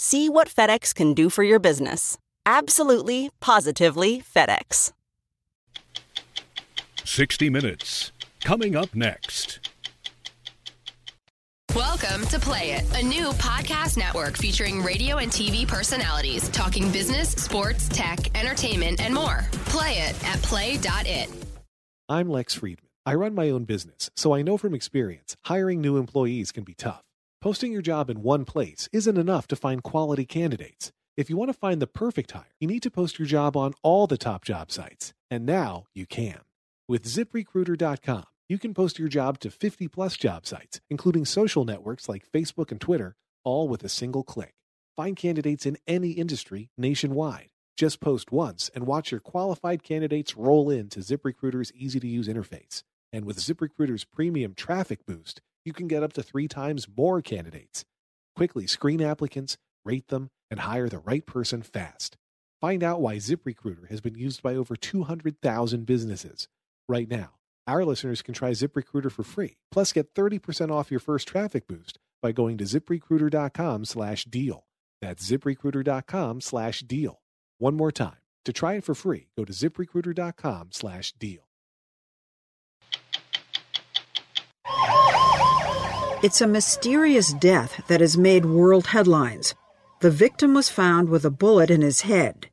See what FedEx can do for your business. Absolutely, positively FedEx. 60 Minutes, coming up next. Welcome to Play It, a new podcast network featuring radio and TV personalities talking business, sports, tech, entertainment, and more. Play it at play.it. I'm Lex Friedman. I run my own business, so I know from experience hiring new employees can be tough. Posting your job in one place isn't enough to find quality candidates. If you want to find the perfect hire, you need to post your job on all the top job sites, and now you can. With ZipRecruiter.com. You can post your job to 50-plus job sites, including social networks like Facebook and Twitter, all with a single click. Find candidates in any industry nationwide. Just post once and watch your qualified candidates roll in to ZipRecruiter's easy-to-use interface. And with ZipRecruiter's premium traffic boost, you can get up to 3 times more candidates. Quickly screen applicants, rate them, and hire the right person fast. Find out why ZipRecruiter has been used by over 200,000 businesses right now. Our listeners can try ZipRecruiter for free, plus get 30% off your first traffic boost by going to ZipRecruiter.com/deal. That's ZipRecruiter.com/deal. One more time. To try it for free, go to ZipRecruiter.com/deal. It's a mysterious death that has made world headlines. The victim was found with a bullet in his head.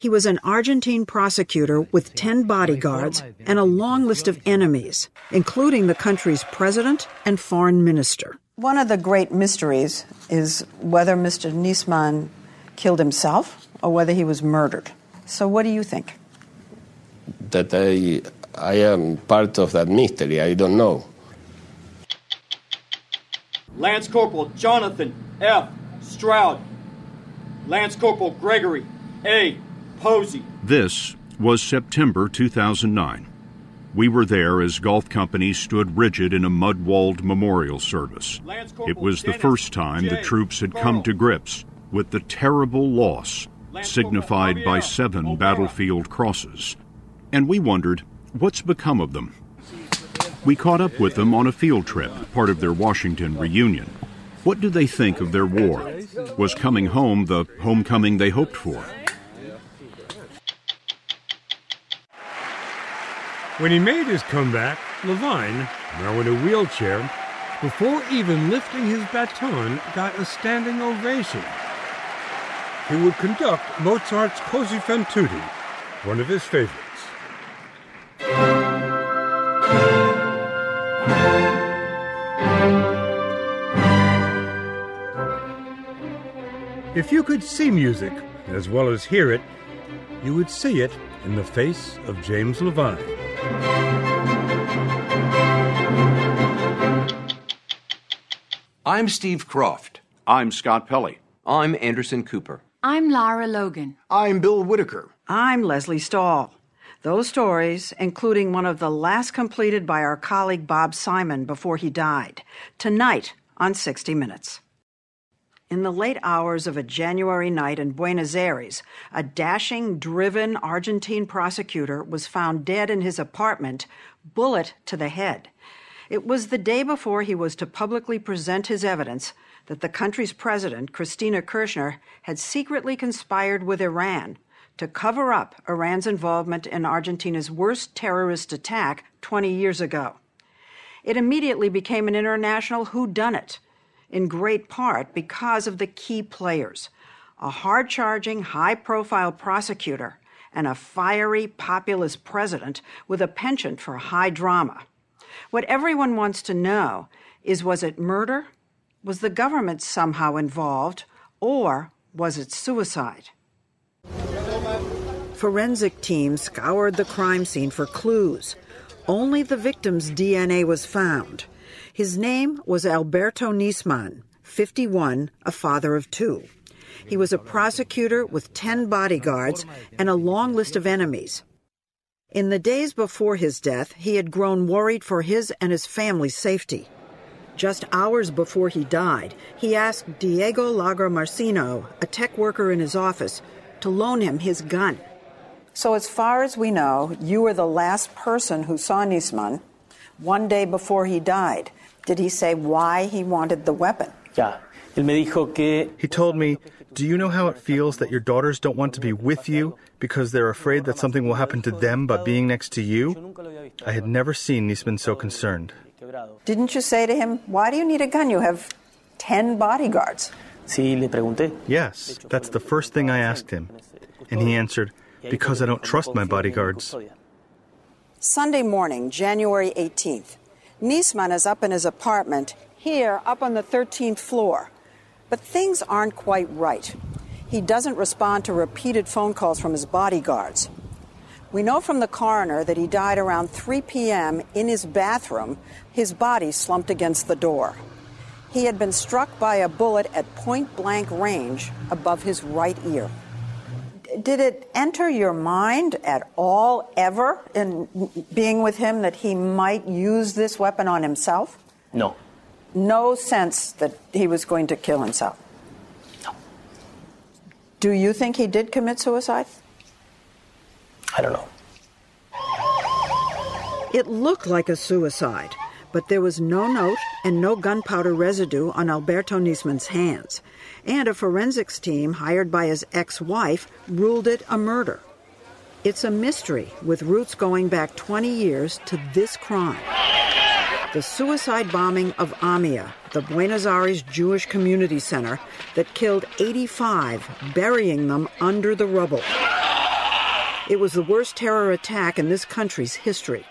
He was an Argentine prosecutor with 10 bodyguards and a long list of enemies, including the country's president and foreign minister. One of the great mysteries is whether Mr. Nisman killed himself or whether he was murdered. So what do you think? That I am part of that mystery. I don't know. Lance Corporal Jonathan F. Stroud. Lance Corporal Gregory A. Posey. This was September 2009. We were there as Golf Company stood rigid in a mud-walled memorial service. It was the first time the troops had come to grips with the terrible loss signified by 7 battlefield crosses. And we wondered, what's become of them? We caught up with them on a field trip, part of their Washington reunion. What do they think of their war? Was coming home the homecoming they hoped for? When he made his comeback, Levine, now in a wheelchair, before even lifting his baton, got a standing ovation. He would conduct Mozart's Così fan tutte, one of his favorites. If you could see music as well as hear it, you would see it in the face of James Levine. I'm Steve Croft. I'm Scott Pelley. I'm Anderson Cooper. I'm Lara Logan. I'm Bill Whitaker. I'm Leslie Stahl. Those stories, including one of the last completed by our colleague Bob Simon before he died, tonight on 60 Minutes. In the late hours of a January night in Buenos Aires, a dashing, driven Argentine prosecutor was found dead in his apartment, bullet to the head. It was the day before he was to publicly present his evidence that the country's president, Cristina Kirchner, had secretly conspired with Iran to cover up Iran's involvement in Argentina's worst terrorist attack 20 years ago. It immediately became an international whodunit, in great part because of the key players, a hard-charging, high-profile prosecutor and a fiery populist president with a penchant for high drama. What everyone wants to know is, was it murder? Was the government somehow involved? Or was it suicide? Forensic teams scoured the crime scene for clues. Only the victim's DNA was found. His name was Alberto Nisman, 51, a father of two. He was a prosecutor with 10 bodyguards and a long list of enemies. In the days before his death, he had grown worried for his and his family's safety. Just hours before he died, he asked Diego Lagomarsino, a tech worker in his office, to loan him his gun. So as far as we know, you were the last person who saw Nisman one day before he died. Did he say why he wanted the weapon? Yeah. He told me, "Do you know how it feels that your daughters don't want to be with you because they're afraid that something will happen to them by being next to you?" I had never seen Nisman so concerned. Didn't you say to him, "Why do you need a gun? You have 10 bodyguards." Yes, that's the first thing I asked him. And he answered, "Because I don't trust my bodyguards." Sunday morning, January 18th. Nisman is up in his apartment, here up on the 13th floor. But things aren't quite right. He doesn't respond to repeated phone calls from his bodyguards. We know from the coroner that he died around 3 p.m. in his bathroom, his body slumped against the door. He had been struck by a bullet at point-blank range above his right ear. Did it enter your mind at all, ever, in being with him, that he might use this weapon on himself? No. No sense that he was going to kill himself? No. Do you think he did commit suicide? I don't know. It looked like a suicide, but there was no note and no gunpowder residue on Alberto Nisman's hands. And a forensics team hired by his ex-wife ruled it a murder. It's a mystery with roots going back 20 years to this crime. The suicide bombing of AMIA, the Buenos Aires Jewish Community Center, that killed 85, burying them under the rubble. It was the worst terror attack in this country's history.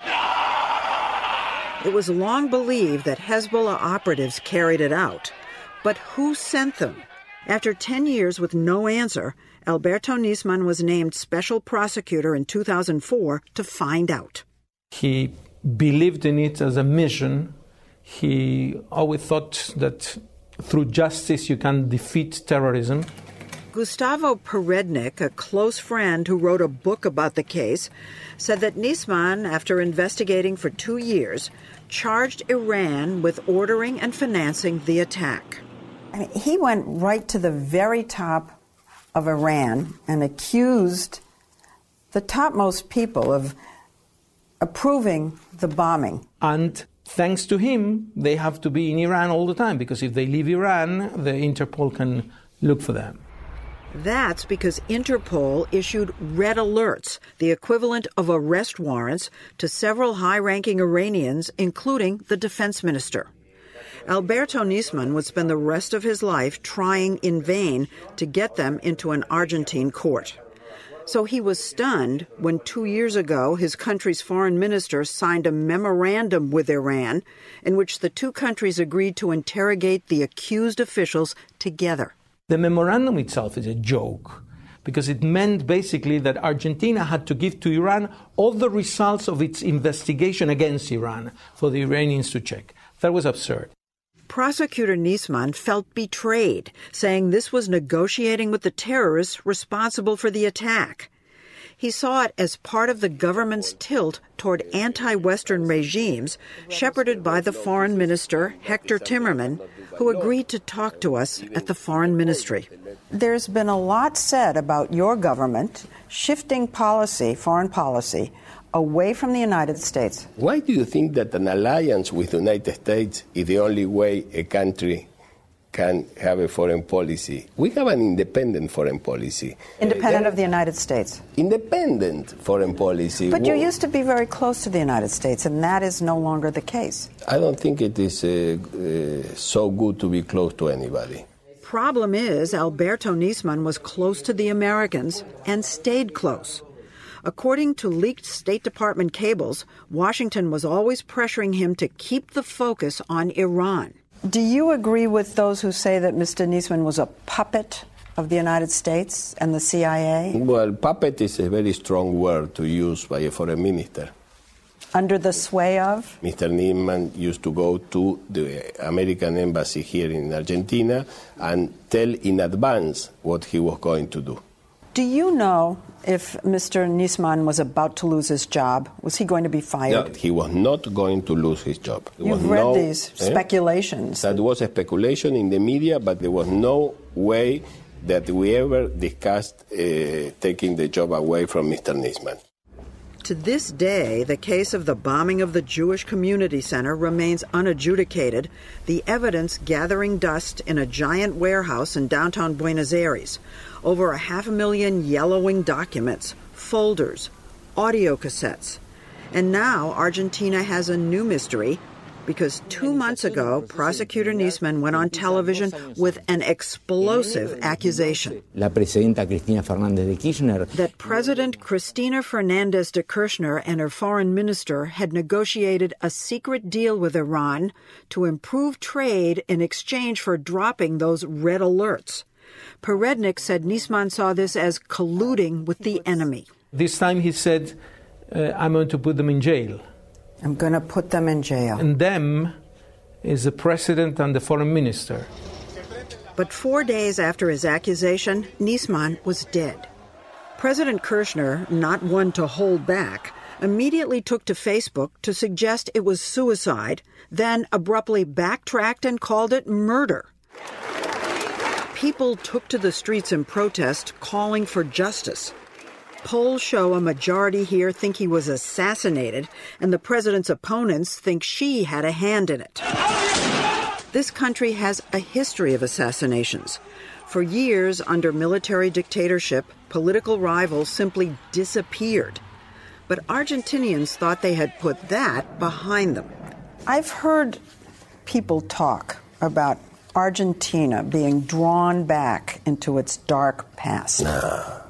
It was long believed that Hezbollah operatives carried it out. But who sent them? After 10 years with no answer, Alberto Nisman was named special prosecutor in 2004 to find out. He believed in it as a mission. He always thought that through justice you can defeat terrorism. Gustavo Perednik, a close friend who wrote a book about the case, said that Nisman, after investigating for 2 years, charged Iran with ordering and financing the attack. I mean, he went right to the very top of Iran and accused the topmost people of approving the bombing. And thanks to him, they have to be in Iran all the time, because if they leave Iran, the Interpol can look for them. That's because Interpol issued red alerts, the equivalent of arrest warrants, to several high-ranking Iranians, including the defense minister. Alberto Nisman would spend the rest of his life trying in vain to get them into an Argentine court. So he was stunned when 2 years ago his country's foreign minister signed a memorandum with Iran in which the two countries agreed to interrogate the accused officials together. The memorandum itself is a joke, because it meant basically that Argentina had to give to Iran all the results of its investigation against Iran for the Iranians to check. That was absurd. Prosecutor Nisman felt betrayed, saying this was negotiating with the terrorists responsible for the attack. He saw it as part of the government's tilt toward anti-Western regimes, shepherded by the foreign minister, Hector Timerman, who agreed to talk to us at the foreign ministry. There's been a lot said about your government shifting policy, foreign policy, away from the United States. Why do you think that an alliance with the United States is the only way a country can have a foreign policy? We have an independent foreign policy. Independent of the United States. Independent foreign policy. But you used to be very close to the United States, and that is no longer the case. I don't think it is so good to be close to anybody. Problem is, Alberto Nisman was close to the Americans and stayed close. According to leaked State Department cables, Washington was always pressuring him to keep the focus on Iran. Do you agree with those who say that Mr. Nisman was a puppet of the United States and the CIA? Well, puppet is a very strong word to use by a foreign minister. Under the sway of? Mr. Nisman used to go to the American embassy here in Argentina and tell in advance what he was going to do. Do you know if Mr. Nisman was about to lose his job? Was he going to be fired? No, he was not going to lose his job. You've read these speculations. That was a speculation in the media, but there was no way that we ever discussed taking the job away from Mr. Nisman. To this day, the case of the bombing of the Jewish Community Center remains unadjudicated, the evidence gathering dust in a giant warehouse in downtown Buenos Aires. Over 500,000 yellowing documents, folders, audio cassettes. And now Argentina has a new mystery, because 2 months ago, Prosecutor Nisman went on television with an explosive accusation that President Cristina Fernández de Kirchner and her foreign minister had negotiated a secret deal with Iran to improve trade in exchange for dropping those red alerts. Perednik said Nisman saw this as colluding with the enemy. This time he said, I'm going to put them in jail. I'm going to put them in jail. And them is the president and the foreign minister. But 4 days after his accusation, Nisman was dead. President Kirchner, not one to hold back, immediately took to Facebook to suggest it was suicide, then abruptly backtracked and called it murder. People took to the streets in protest, calling for justice. Polls show a majority here think he was assassinated, and the president's opponents think she had a hand in it. This country has a history of assassinations. For years, under military dictatorship, political rivals simply disappeared. But Argentinians thought they had put that behind them. I've heard people talk about Argentina being drawn back into its dark past. No.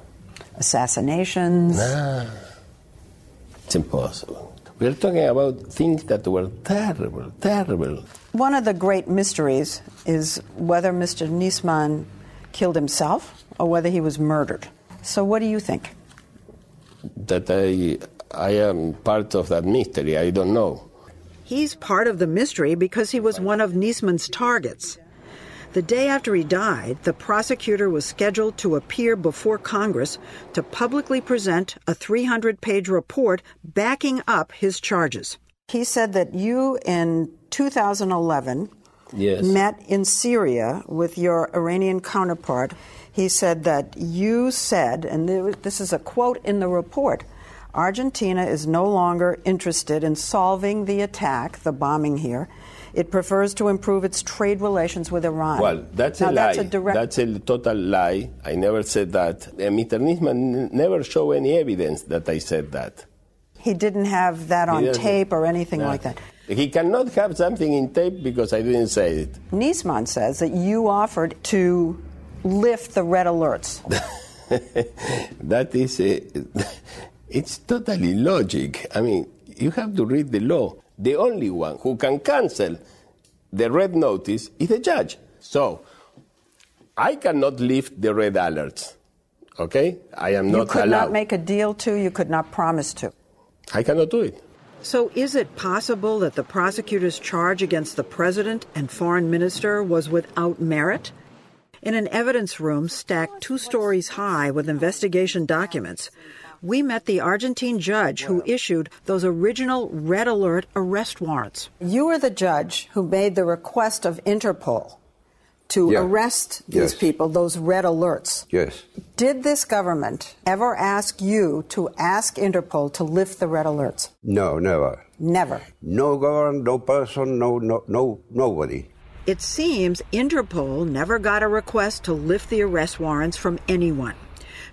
Assassinations? No. It's impossible. We're talking about things that were terrible, terrible. One of the great mysteries is whether Mr. Nisman killed himself or whether he was murdered. So what do you think? That I am part of that mystery. I don't know. He's part of the mystery because he was one of Nisman's targets. The day after he died, the prosecutor was scheduled to appear before Congress to publicly present a 300-page report backing up his charges. He said that you, in 2011, met in Syria with your Iranian counterpart. He said that you said, and this is a quote in the report, Argentina is no longer interested in solving the attack, the bombing here. It prefers to improve its trade relations with Iran. Well, that's a lie. That's a total lie. I never said that. Mr. Nisman never showed any evidence that I said that. He didn't have that on tape or anything like that. He cannot have something in tape because I didn't say it. Nisman says that you offered to lift the red alerts. That is... It's totally logic. I mean, you have to read the law. The only one who can cancel the red notice is the judge. So, I cannot lift the red alerts, okay? I am not allowed. You could not make a deal to, you could not promise to. I cannot do it. So is it possible that the prosecutor's charge against the president and foreign minister was without merit? In an evidence room stacked 2 stories high with investigation documents, we met the Argentine judge who issued those original red alert arrest warrants. You were the judge who made the request of Interpol to arrest these people, those red alerts. Yes. Did this government ever ask you to ask Interpol to lift the red alerts? No, never. Never. No government, no person, nobody. It seems Interpol never got a request to lift the arrest warrants from anyone.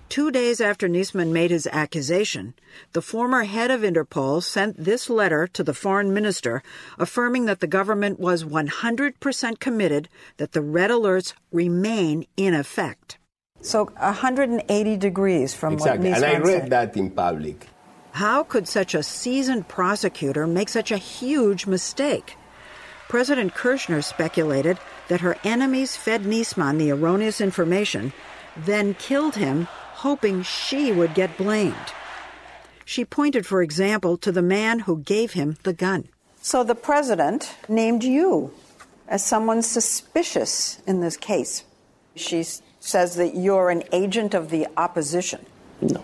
2 days after Nisman made his accusation, the former head of Interpol sent this letter to the foreign minister affirming that the government was 100% committed that the red alerts remain in effect. So 180 degrees from what Nisman said. And I read that in public. How could such a seasoned prosecutor make such a huge mistake? President Kirchner speculated that her enemies fed Nisman the erroneous information, then killed him, hoping she would get blamed. She pointed, for example, to the man who gave him the gun. So the president named you as someone suspicious in this case. She says that you're an agent of the opposition. No.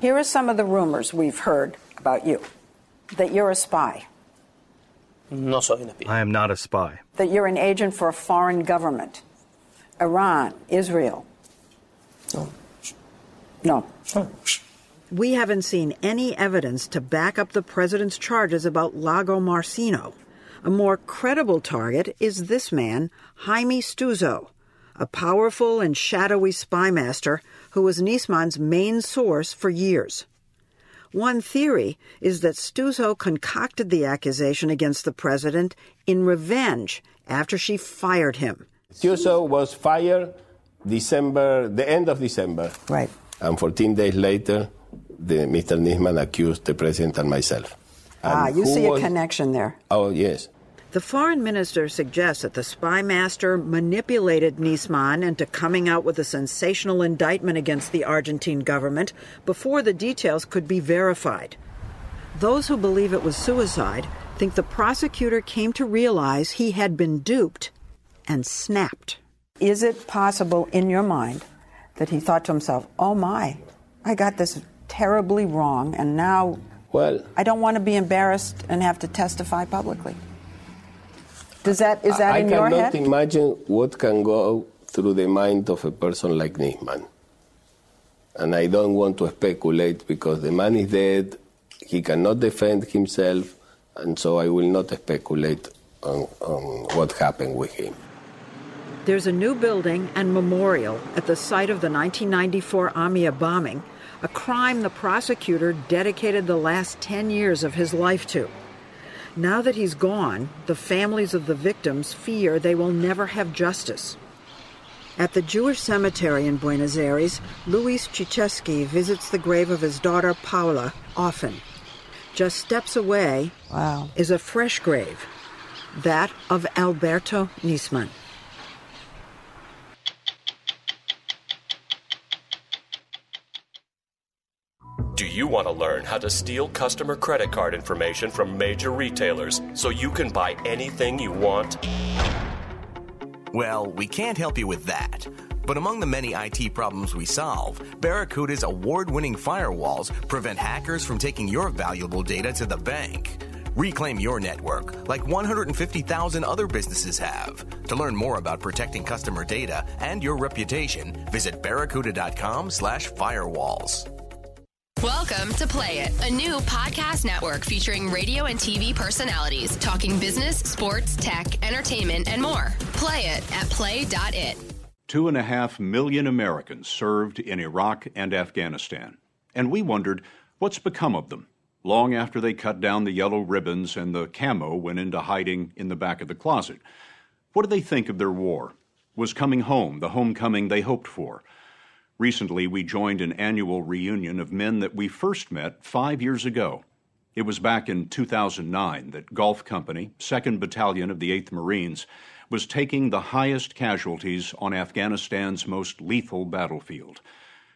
Here are some of the rumors we've heard about you. That you're a spy. No soy una espía. I am not a spy. That you're an agent for a foreign government. Iran, Israel. No. No. We haven't seen any evidence to back up the president's charges about Lagomarsino. A more credible target is this man, Jaime Stiuso, a powerful and shadowy spymaster who was Nisman's main source for years. One theory is that Stiuso concocted the accusation against the president in revenge after she fired him. Stiuso was fired the end of December. Right. And 14 days later, Mr. Nisman accused the president and myself. And you see a connection there. Oh, yes. The foreign minister suggests that the spy master manipulated Nisman into coming out with a sensational indictment against the Argentine government before the details could be verified. Those who believe it was suicide think the prosecutor came to realize he had been duped and snapped. Is it possible in your mind that he thought to himself, oh my, I got this terribly wrong and now I don't want to be embarrassed and have to testify publicly? Is that in your head? I cannot imagine what can go through the mind of a person like Nisman. And I don't want to speculate because the man is dead, he cannot defend himself, and so I will not speculate on what happened with him. There's a new building and memorial at the site of the 1994 AMIA bombing, a crime the prosecutor dedicated the last 10 years of his life to. Now that he's gone, the families of the victims fear they will never have justice. At the Jewish cemetery in Buenos Aires, Luis Chichesky visits the grave of his daughter Paula often. Just steps away is a fresh grave, that of Alberto Nisman. Do you want to learn how to steal customer credit card information from major retailers so you can buy anything you want? Well, we can't help you with that. But among the many IT problems we solve, Barracuda's award-winning firewalls prevent hackers from taking your valuable data to the bank. Reclaim your network like 150,000 other businesses have. To learn more about protecting customer data and your reputation, visit barracuda.com/firewalls. Welcome to Play It, a new podcast network featuring radio and TV personalities talking business, sports, tech, entertainment, and more. Play it at play.it. 2.5 million Americans served in Iraq and Afghanistan. And we wondered, what's become of them, long after they cut down the yellow ribbons and the camo went into hiding in the back of the closet? What do they think of their war? Was coming home the homecoming they hoped for? Recently, we joined an annual reunion of men that we first met 5 years ago. It was back in 2009 that Golf Company, 2nd Battalion of the 8th Marines, was taking the highest casualties on Afghanistan's most lethal battlefield.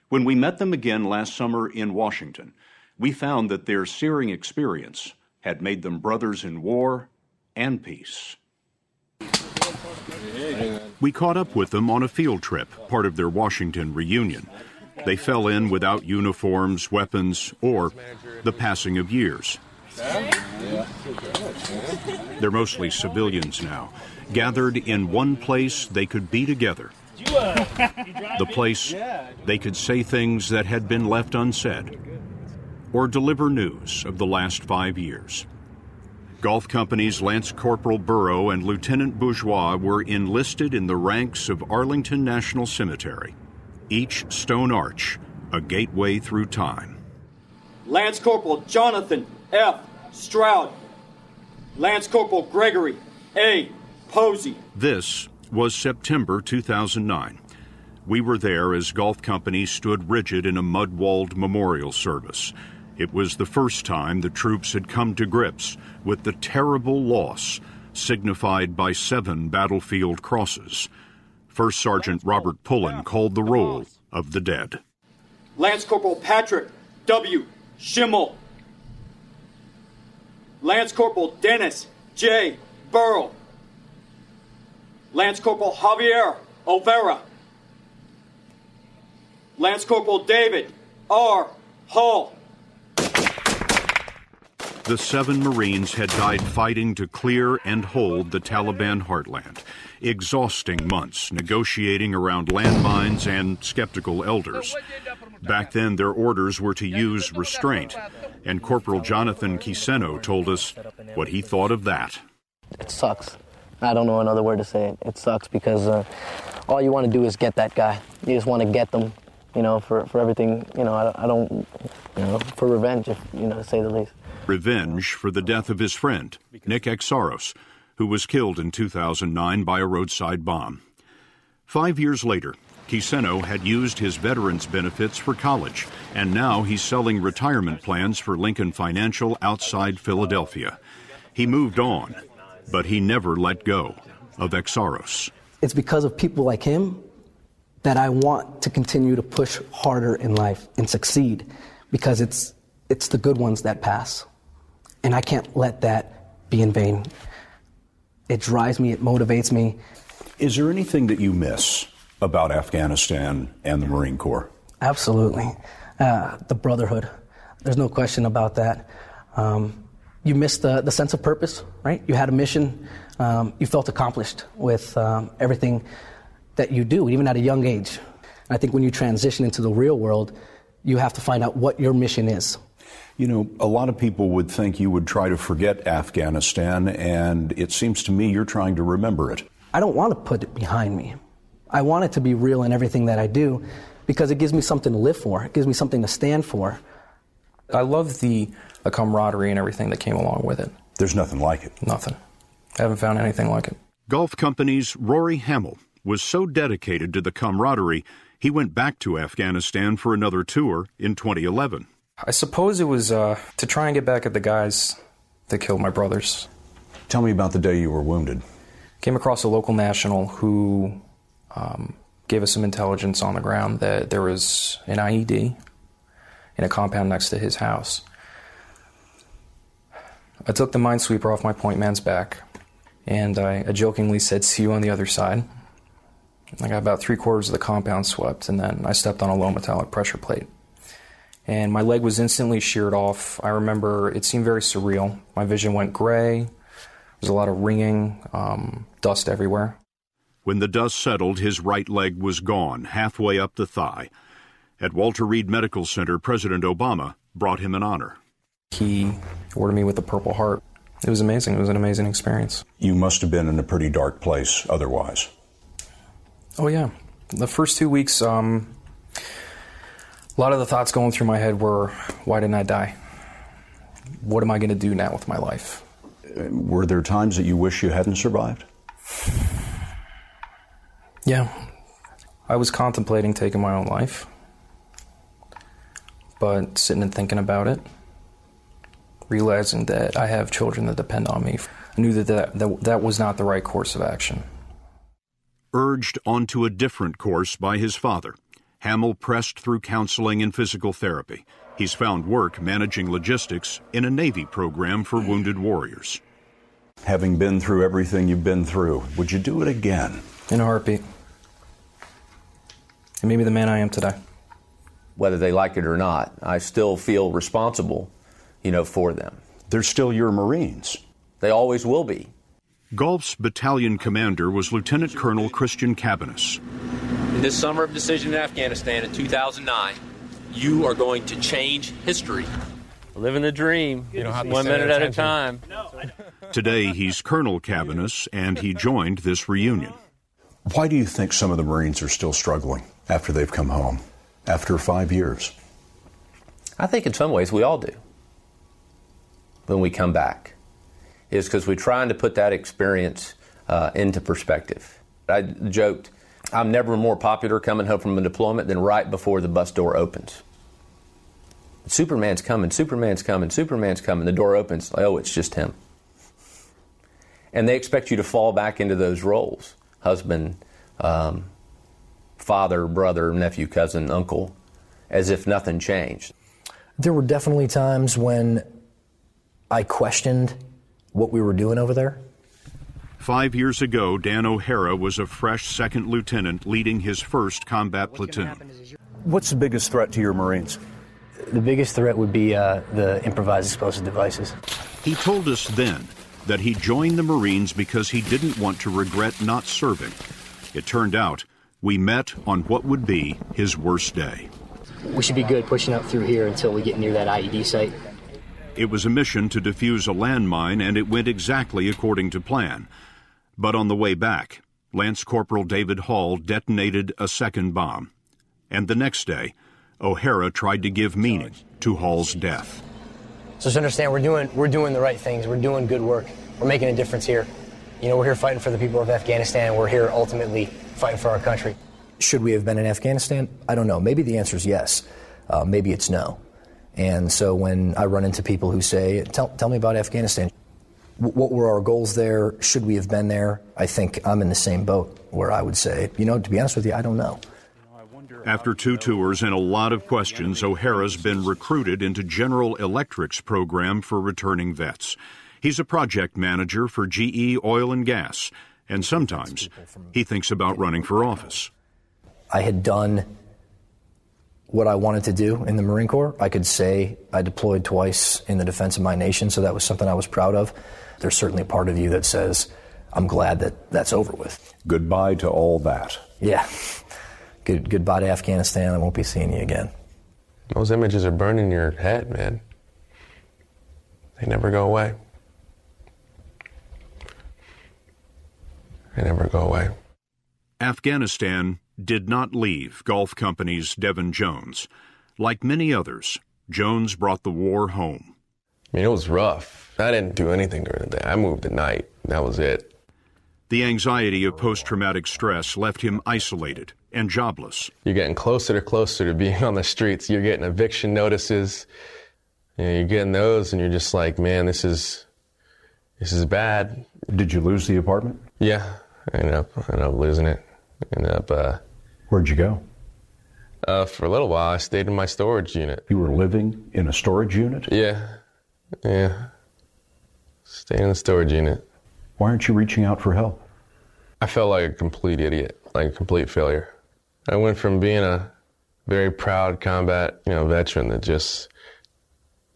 When we met them again last summer in Washington, we found that their searing experience had made them brothers in war and peace. We caught up with them on a field trip, part of their Washington reunion. They fell in without uniforms, weapons, or the passing of years. They're mostly civilians now. Gathered in one place they could be together. The place they could say things that had been left unsaid or deliver news of the last 5 years. Golf Company's Lance Corporal Burrow and Lieutenant Bourgeois were enlisted in the ranks of Arlington National Cemetery. Each stone arch, a gateway through time. Lance Corporal Jonathan F. Stroud. Lance Corporal Gregory A. Posey. This was September 2009. We were there as Golf Company stood rigid in a mud-walled memorial service. It was the first time the troops had come to grips with the terrible loss signified by 7 battlefield crosses. First Sergeant Robert Pullen called the roll of the dead. Lance Corporal Patrick W. Schimmel. Lance Corporal Dennis J. Burl. Lance Corporal Javier Overa. Lance Corporal David R. Hall. The 7 Marines had died fighting to clear and hold the Taliban heartland. Exhausting months negotiating around landmines and skeptical elders. Back then, their orders were to use restraint, and Corporal Jonathan Quiseno told us what he thought of that. It sucks. I don't know another word to say it. It sucks because all you want to do is get that guy. You just want to get them, you know, for everything, you know, for revenge, if, you know, to say the least. Revenge for the death of his friend, Nick Xiarhos, who was killed in 2009 by a roadside bomb. 5 years later, Quiseno had used his veterans' benefits for college, and now he's selling retirement plans for Lincoln Financial outside Philadelphia. He moved on, but he never let go of Xiarhos. It's because of people like him that I want to continue to push harder in life and succeed, because it's the good ones that pass. And I can't let that be in vain. It drives me, it motivates me. Is there anything that you miss about Afghanistan and the Marine Corps? Absolutely. The brotherhood. There's no question about that. You miss the sense of purpose, right? You had a mission. You felt accomplished with everything that you do, even at a young age. And I think when you transition into the real world, you have to find out what your mission is. You know, a lot of people would think you would try to forget Afghanistan, and it seems to me you're trying to remember it. I don't want to put it behind me. I want it to be real in everything that I do, because it gives me something to live for. It gives me something to stand for. I love the camaraderie and everything that came along with it. There's nothing like it. Nothing. I haven't found anything like it. Golf Company's Rory Hamill was so dedicated to the camaraderie, he went back to Afghanistan for another tour in 2011. I suppose it was to try and get back at the guys that killed my brothers. Tell me about the day you were wounded. Came across a local national who gave us some intelligence on the ground that there was an IED in a compound next to his house. I took the minesweeper off my point man's back, and I jokingly said, "See you on the other side." I got about 3/4 of the compound swept, and then I stepped on a low metallic pressure plate. And my leg was instantly sheared off. I remember it seemed very surreal. My vision went gray. There was a lot of ringing, dust everywhere. When the dust settled, his right leg was gone, halfway up the thigh. At Walter Reed Medical Center, President Obama brought him an honor. He ordered me with the Purple Heart. It was amazing. It was an amazing experience. You must have been in a pretty dark place otherwise. Oh, yeah. The first 2 weeks, a lot of the thoughts going through my head were, why didn't I die? What am I going to do now with my life? Were there times that you wish you hadn't survived? Yeah. I was contemplating taking my own life, but sitting and thinking about it, realizing that I have children that depend on me, I knew that was not the right course of action. Urged onto a different course by his father, Hamill pressed through counseling and physical therapy. He's found work managing logistics in a Navy program for wounded warriors. Having been through everything you've been through, would you do it again? In a heartbeat. It made me the man I am today. whether they like it or not. I still feel responsible, for them. They're still your Marines. They always will be. Golf's battalion commander was Lieutenant Colonel Christian Cabaniss. In this summer of decision in Afghanistan in 2009, you are going to change history. Living the dream, one minute at a time. Today, he's Colonel Cabaniss, and he joined this reunion. Why do you think some of the Marines are still struggling after they've come home, after 5 years? I think in some ways we all do when we come back. It's because we're trying to put that experience into perspective. I joked, I'm never more popular coming home from a deployment than right before the bus door opens. Superman's coming, Superman's coming, Superman's coming. The door opens, oh, it's just him. And they expect you to fall back into those roles. Husband, father, brother, nephew, cousin, uncle, as if nothing changed. There were definitely times when I questioned what we were doing over there. 5 years ago, Dan O'Hara was a fresh second lieutenant leading his first combat platoon. What's the biggest threat to your Marines? The biggest threat would be the improvised explosive devices. He told us then that he joined the Marines because he didn't want to regret not serving. It turned out we met on what would be his worst day. We should be good pushing up through here until we get near that IED site. It was a mission to defuse a landmine, and it went exactly according to plan. But on the way back, Lance Corporal David Hall detonated a second bomb. And the next day, O'Hara tried to give meaning to Hall's death. So just understand, we're doing the right things. We're doing good work. We're making a difference here. We're here fighting for the people of Afghanistan. We're here ultimately fighting for our country. Should we have been in Afghanistan? I don't know. Maybe the answer is yes. Maybe it's no. And so when I run into people who say, tell me about Afghanistan. What were our goals there? Should we have been there? I think I'm in the same boat where I would say, to be honest with you, I don't know. After two tours and a lot of questions, O'Hara's been recruited into General Electric's program for returning vets. He's a project manager for GE Oil and Gas, and sometimes he thinks about running for office. I had done what I wanted to do in the Marine Corps. I could say I deployed twice in the defense of my nation, so that was something I was proud of. There's certainly a part of you that says, I'm glad that that's over with. Goodbye to all that. Yeah. Goodbye to Afghanistan. I won't be seeing you again. Those images are burned in your head, man. They never go away. They never go away. Afghanistan did not leave Golf Company's Devin Jones. Like many others, Jones brought the war home. It was rough. I didn't do anything during the day. I moved at night. That was it. The anxiety of post-traumatic stress left him isolated and jobless. You're getting closer and closer to being on the streets. You're getting eviction notices. You're getting those, and you're just like, man, this is bad. Did you lose the apartment? Yeah, I ended up losing it. Where'd you go? For a little while, I stayed in my storage unit. You were living in a storage unit? Yeah. Staying in a storage unit. Why aren't you reaching out for help? I felt like a complete idiot, like a complete failure. I went from being a very proud combat, veteran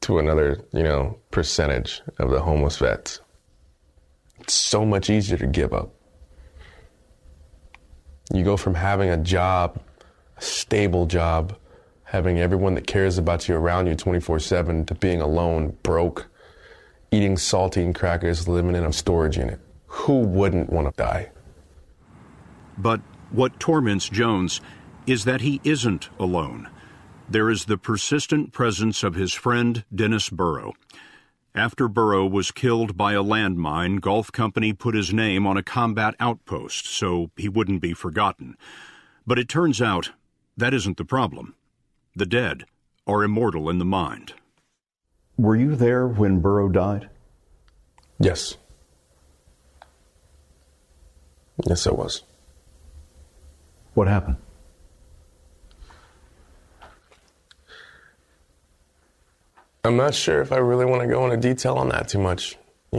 to another, percentage of the homeless vets. It's so much easier to give up. You go from having a job, a stable job, having everyone that cares about you around you 24/7 to being alone, broke, eating saltine crackers, living in a storage unit. Who wouldn't want to die? But what torments Jones is that he isn't alone. There is the persistent presence of his friend, Dennis Burrow. After Burrow was killed by a landmine, Golf Company put his name on a combat outpost so he wouldn't be forgotten. But it turns out that isn't the problem. The dead are immortal in the mind. Were you there when Burrow died? Yes. Yes, I was. What happened? I'm not sure if I really want to go into detail on that too much. I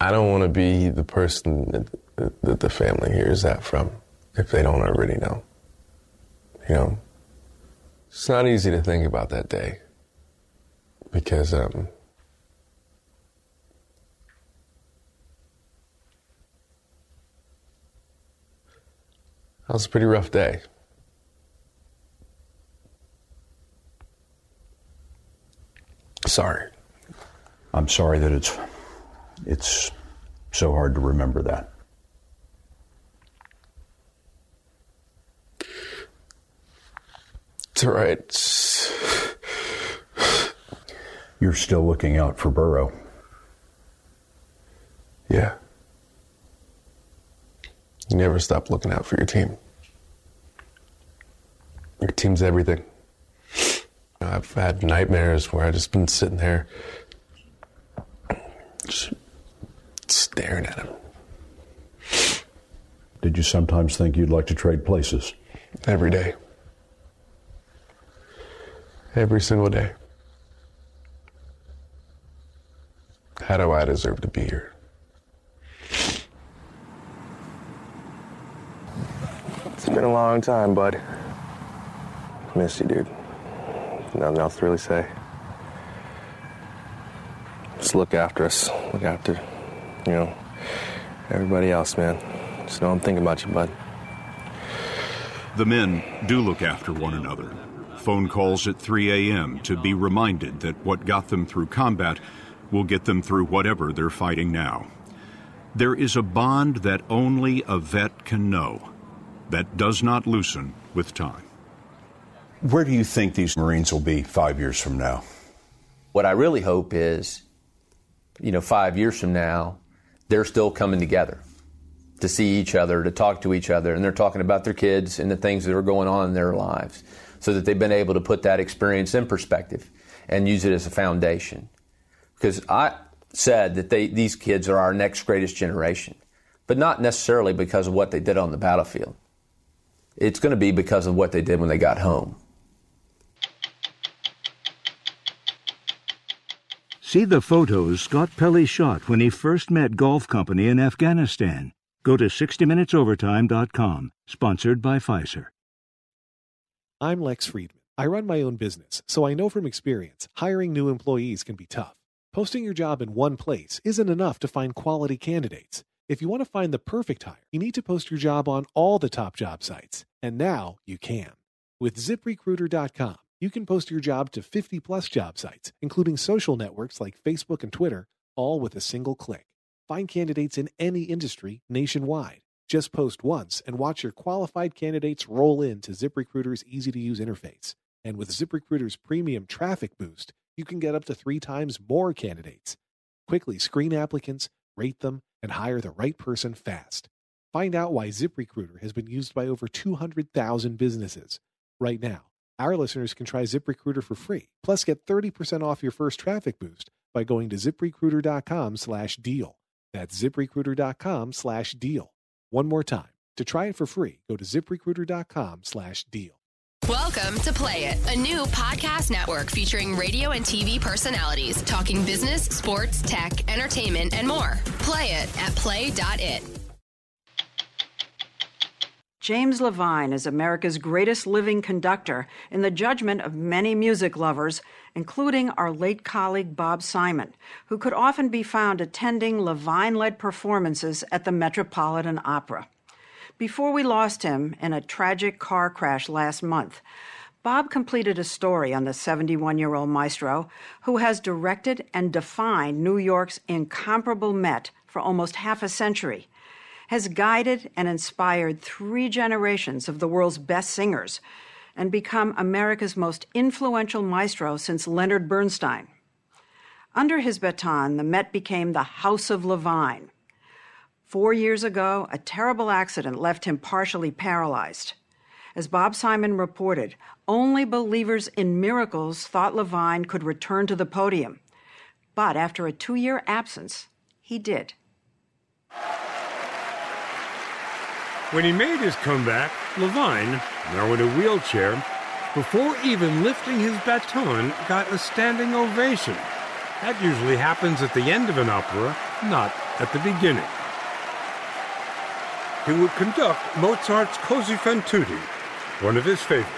don't want to be the person that the family hears that from. if they don't already know. You know, it's not easy to think about that day because that was a pretty rough day. Sorry. I'm sorry that it's so hard to remember that. It's all right. You're still looking out for Burrow. Yeah. You never stop looking out for your team. Your team's everything. I've had nightmares where I've just been sitting there just staring at him. Did you sometimes think you'd like to trade places? Every day. Every single day. How do I deserve to be here? It's been a long time, bud. Miss you, dude. Nothing else to really say. Just look after us. Look after, you know, everybody else, man. Just know I'm thinking about you, bud. The men do look after one another. Phone calls at 3 a.m. to be reminded that what got them through combat will get them through whatever they're fighting now. There is a bond that only a vet can know that does not loosen with time. Where do you think these Marines will be 5 years from now? What I really hope is, you know, 5 years from now, they're still coming together to see each other, to talk to each other, and they're talking about their kids and the things that are going on in their lives so that they've been able to put that experience in perspective and use it as a foundation. Because I said that these kids are our next greatest generation, but not necessarily because of what they did on the battlefield. It's going to be because of what they did when they got home. See the photos Scott Pelley shot when he first met Golf Company in Afghanistan. Go to 60minutesovertime.com, sponsored by Pfizer. I'm Lex Friedman. I run my own business, so I know from experience hiring new employees can be tough. Posting your job in one place isn't enough to find quality candidates. If you want to find the perfect hire, you need to post your job on all the top job sites, and now you can. With ZipRecruiter.com. You can post your job to 50-plus job sites, including social networks like Facebook and Twitter, all with a single click. Find candidates in any industry nationwide. Just post once and watch your qualified candidates roll into ZipRecruiter's easy-to-use interface. And with ZipRecruiter's premium traffic boost, you can get up to 3 times more candidates. Quickly screen applicants, rate them, and hire the right person fast. Find out why ZipRecruiter has been used by over 200,000 businesses right now. Our listeners can try ZipRecruiter for free. Plus, get 30% off your first traffic boost by going to ZipRecruiter.com/deal. That's ZipRecruiter.com/deal. One more time. To try it for free, go to ZipRecruiter.com/deal. Welcome to Play It, a new podcast network featuring radio and TV personalities talking business, sports, tech, entertainment, and more. Play it at play.it. James Levine is America's greatest living conductor in the judgment of many music lovers, including our late colleague Bob Simon, who could often be found attending Levine-led performances at the Metropolitan Opera. Before we lost him in a tragic car crash last month, Bob completed a story on the 71-year-old maestro who has directed and defined New York's incomparable Met for almost half a century, has guided and inspired 3 generations of the world's best singers, and become America's most influential maestro since Leonard Bernstein. Under his baton, the Met became the House of Levine. 4 years ago, a terrible accident left him partially paralyzed. As Bob Simon reported, only believers in miracles thought Levine could return to the podium. But after a 2-year absence, he did. When he made his comeback, Levine, now in a wheelchair, before even lifting his baton, got a standing ovation. That usually happens at the end of an opera, not at the beginning. he would conduct Mozart's Così fan tutte, one of his favorites.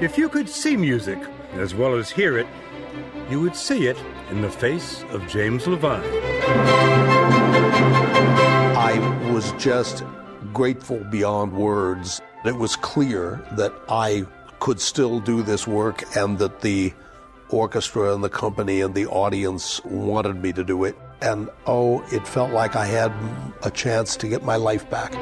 If you could see music as well as hear it, you would see it in the face of James Levine. I was just grateful beyond words. It was clear that I could still do this work and that the orchestra and the company and the audience wanted me to do it. And oh, it felt like I had a chance to get my life back.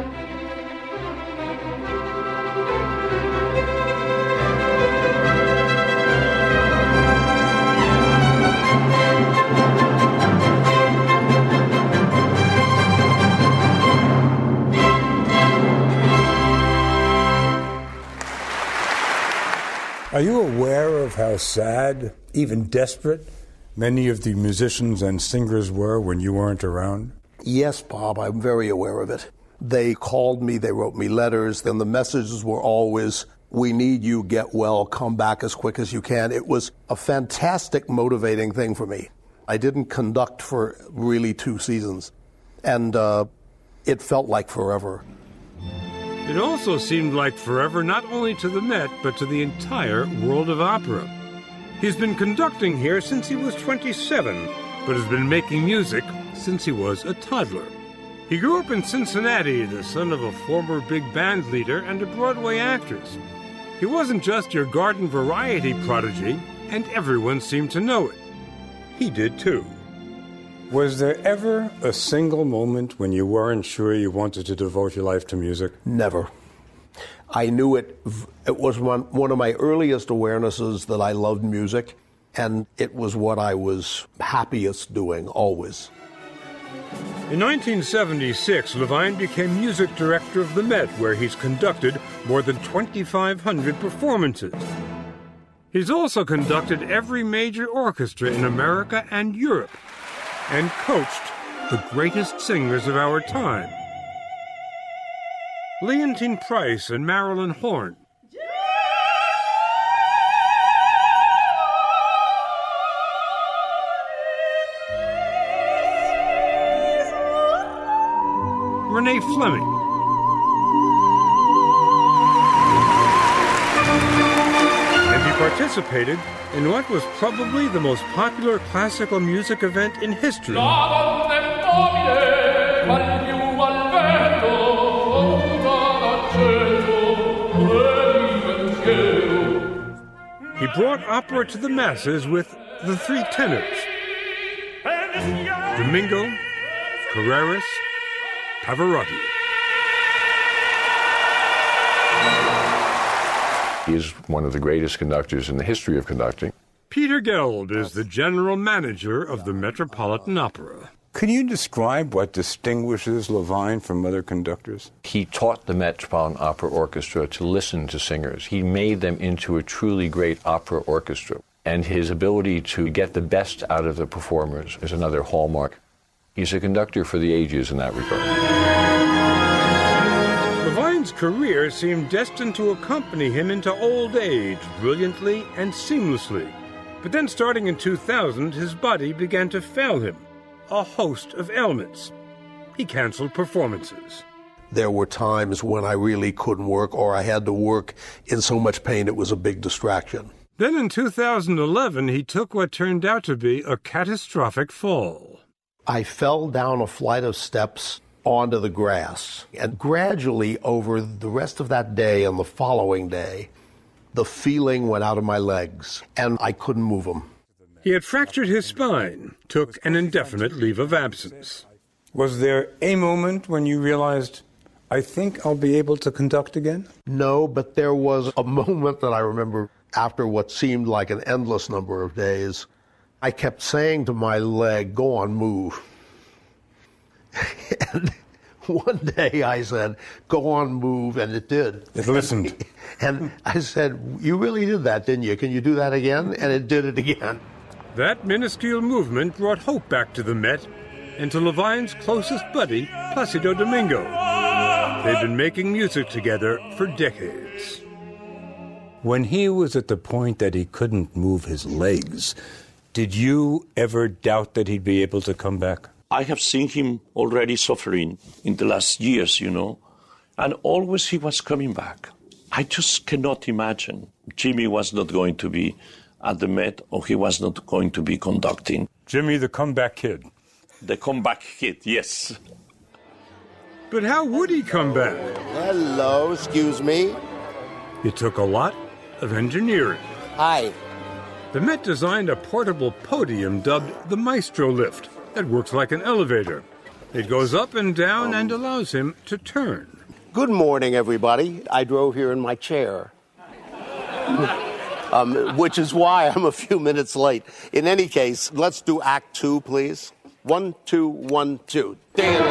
Are you aware of how sad, even desperate, many of the musicians and singers were when you weren't around? Yes, Bob, I'm very aware of it. They called me, they wrote me letters, and the messages were always, we need you, get well, come back as quick as you can. It was a fantastic motivating thing for me. I didn't conduct for really 2 seasons, and it felt like forever. It also seemed like forever not only to the Met, but to the entire world of opera. He's been conducting here since he was 27, but has been making music since he was a toddler. He grew up in Cincinnati, the son of a former big band leader and a Broadway actress. He wasn't just your garden variety prodigy, and everyone seemed to know it. He did too. Was there ever a single moment when you weren't sure you wanted to devote your life to music? Never. I knew it. It was one of my earliest awarenesses that I loved music, and it was what I was happiest doing, always. In 1976, Levine became music director of the Met, where he's conducted more than 2,500 performances. He's also conducted every major orchestra in America and Europe, and coached the greatest singers of our time. Leontine Price and Marilyn Horne. Renee Fleming. Participated in what was probably the most popular classical music event in history. He brought opera to the masses with the three tenors, Domingo, Carreras, Pavarotti. He is one of the greatest conductors in the history of conducting. Peter Geld is the general manager of the Metropolitan Opera. Can you describe what distinguishes Levine from other conductors? He taught the Metropolitan Opera Orchestra to listen to singers. He made them into a truly great opera orchestra. And his ability to get the best out of the performers is another hallmark. He's a conductor for the ages in that regard. Levine's career seemed destined to accompany him into old age, brilliantly and seamlessly. But then, starting in 2000, his body began to fail him, a host of ailments. He canceled performances. There were times when I really couldn't work, or I had to work in so much pain it was a big distraction. Then in 2011, he took what turned out to be a catastrophic fall. I fell down a flight of steps onto the grass. And gradually, over the rest of that day and the following day, the feeling went out of my legs, and I couldn't move them. He had fractured his spine, took an indefinite leave of absence. Was there a moment when you realized, I think I'll be able to conduct again? No, but there was a moment that I remember after what seemed like an endless number of days. I kept saying to my leg, go on, move. And one day I said, go on, move, and it did. It listened. And I said, you really did that, didn't you? Can you do that again? And it did it again. That minuscule movement brought hope back to the Met and to Levine's closest buddy, Plácido Domingo. They've been making music together for decades. When he was at the point that he couldn't move his legs, did you ever doubt that he'd be able to come back? I have seen him already suffering in the last years, you know, and always he was coming back. I just cannot imagine. Jimmy was not going to be at the Met, or he was not going to be conducting. Jimmy, the comeback kid. The comeback kid, yes. But how would he come back? Hello, excuse me. It took a lot of engineering. Hi. The Met designed a portable podium dubbed the Maestro Lift that works like an elevator. It goes up and down and allows him to turn. Good morning, everybody. I drove here in my chair. Which is why I'm a few minutes late. In any case, let's do Act Two, please. 1, 2, 1, 2. There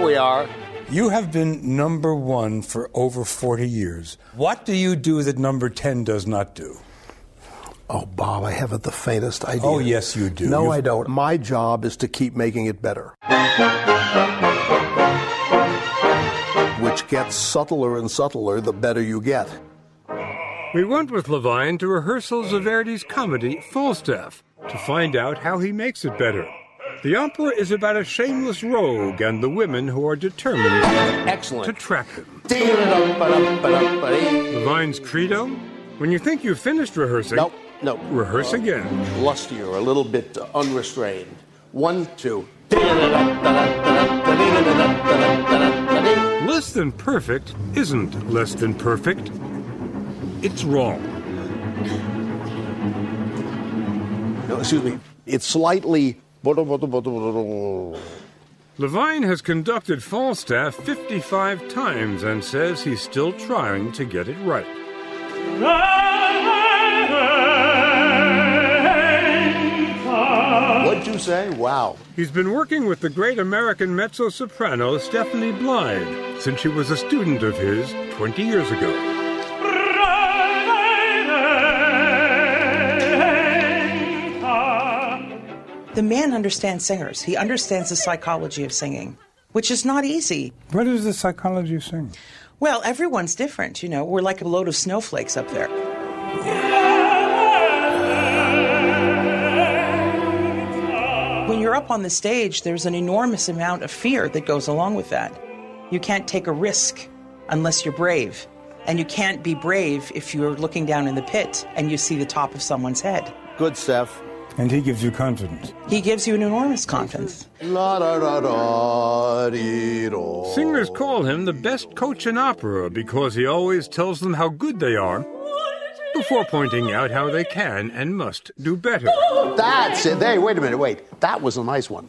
we are. You have been number one for over 40 years. What do you do that number 10 does not do? Oh, Bob, I haven't the faintest idea. Oh, yes, you do. No, I don't. My job is to keep making it better. Which gets subtler and subtler the better you get. We went with Levine to rehearsals of Verdi's comedy, Falstaff, to find out how he makes it better. The opera is about a shameless rogue and the women who are determined to trap him. Levine's credo? When you think you've finished rehearsing... No. Rehearse again. Lustier, a little bit unrestrained. 1, 2... Less than perfect isn't less than perfect. It's wrong. No, excuse me. It's slightly... Levine has conducted Falstaff 55 times and says he's still trying to get it right. What'd you say? Wow. He's been working with the great American mezzo-soprano Stephanie Blythe since she was a student of his 20 years ago. The man understands singers. He understands the psychology of singing, which is not easy. What is the psychology of singing? Well, everyone's different, you know. We're like a load of snowflakes up there. When you're up on the stage, there's an enormous amount of fear that goes along with that. You can't take a risk unless you're brave. And you can't be brave if you're looking down in the pit and you see the top of someone's head. Good, Steph. And he gives you confidence. He gives you an enormous confidence. Singers call him the best coach in opera because he always tells them how good they are before pointing out how they can and must do better. That's it. Hey, wait a minute, wait. That was a nice one.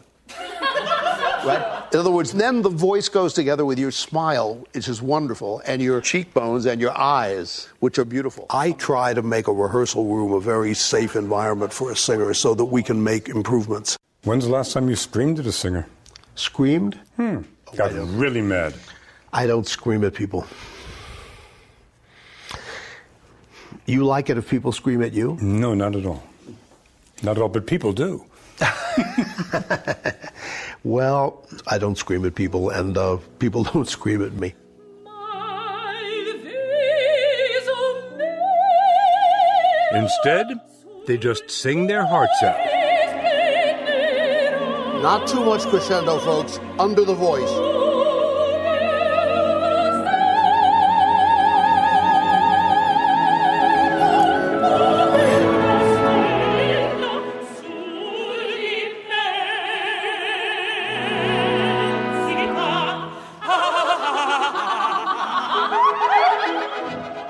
Right? In other words, then the voice goes together with your smile, which is wonderful, and your cheekbones and your eyes, which are beautiful. I try to make a rehearsal room a very safe environment for a singer so that we can make improvements. When's the last time you screamed at a singer? Screamed? Got really mad. I don't scream at people. You like it if people scream at you? No, not at all. Not at all, but people do. Well, I don't scream at people, and people don't scream at me. Instead, they just sing their hearts out. Not too much crescendo, folks. Under the voice.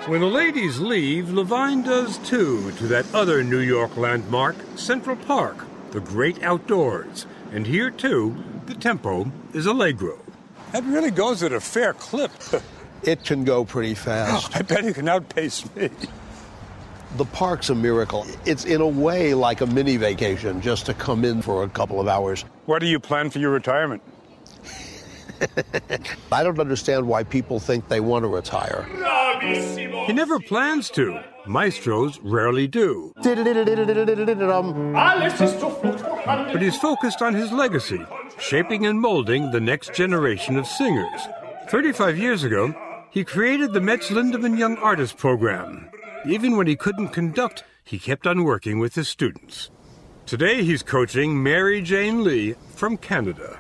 When the ladies leave, Levine does too, to that other New York landmark, Central Park, the great outdoors. And here too, the tempo is allegro. That really goes at a fair clip. It can go pretty fast. I bet it can outpace me. The park's a miracle. It's in a way like a mini vacation, just to come in for a couple of hours. What do you plan for your retirement? I don't understand why people think they want to retire. He never plans to. Maestros rarely do. But he's focused on his legacy, shaping and molding the next generation of singers. 35 years ago, He created the Metz Lindemann Young Artist Program. Even when he couldn't conduct, he kept on working with his students. Today he's coaching Mary Jane Lee from Canada.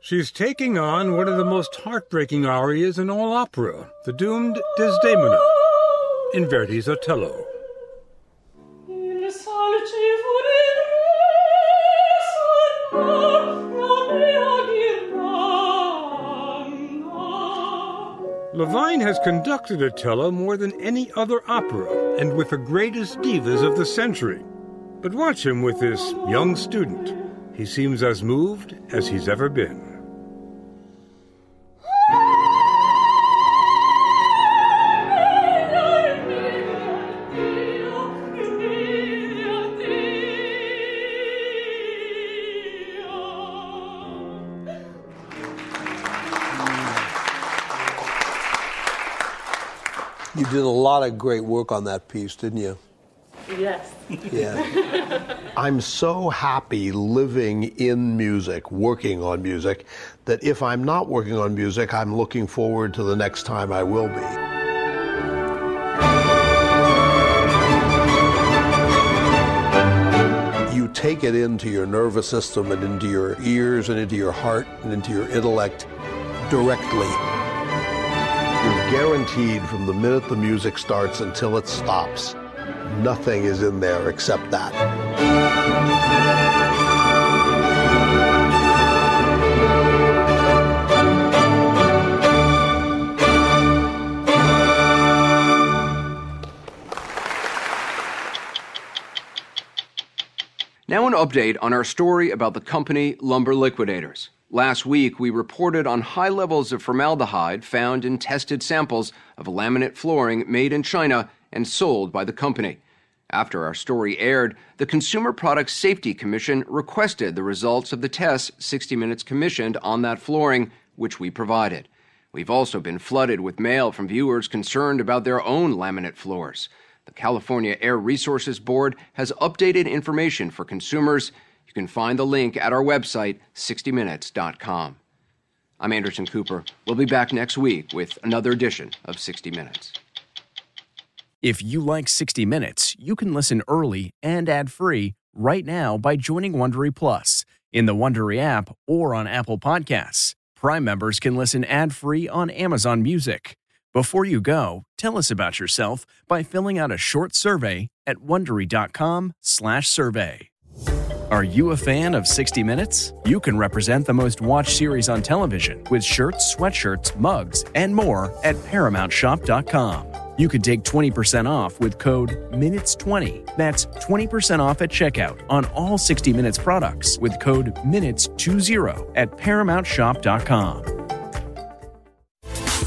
She's taking on one of the most heartbreaking arias in all opera, the doomed Desdemona, in Verdi's Otello. Levine has conducted Otello more than any other opera, and with the greatest divas of the century. But watch him with this young student. He seems as moved as he's ever been. You did a lot of great work on that piece, didn't you? Yes. Yeah. I'm so happy living in music, working on music, that if I'm not working on music, I'm looking forward to the next time I will be. Take it into your nervous system and into your ears and into your heart and into your intellect directly. You're guaranteed from the minute the music starts until it stops, nothing is in there except that. Now an update on our story about the company Lumber Liquidators. Last week, we reported on high levels of formaldehyde found in tested samples of laminate flooring made in China and sold by the company. After our story aired, the Consumer Product Safety Commission requested the results of the tests 60 Minutes commissioned on that flooring, which we provided. We've also been flooded with mail from viewers concerned about their own laminate floors. The California Air Resources Board has updated information for consumers. You can find the link at our website, 60minutes.com. I'm Anderson Cooper. We'll be back next week with another edition of 60 Minutes. If you like 60 Minutes, you can listen early and ad-free right now by joining Wondery Plus in the Wondery app or on Apple Podcasts. Prime members can listen ad-free on Amazon Music. Before you go, tell us about yourself by filling out a short survey at Wondery.com/survey. Are you a fan of 60 Minutes? You can represent the most watched series on television with shirts, sweatshirts, mugs, and more at ParamountShop.com. You can take 20% off with code MINUTES20. That's 20% off at checkout on all 60 Minutes products with code MINUTES20 at ParamountShop.com.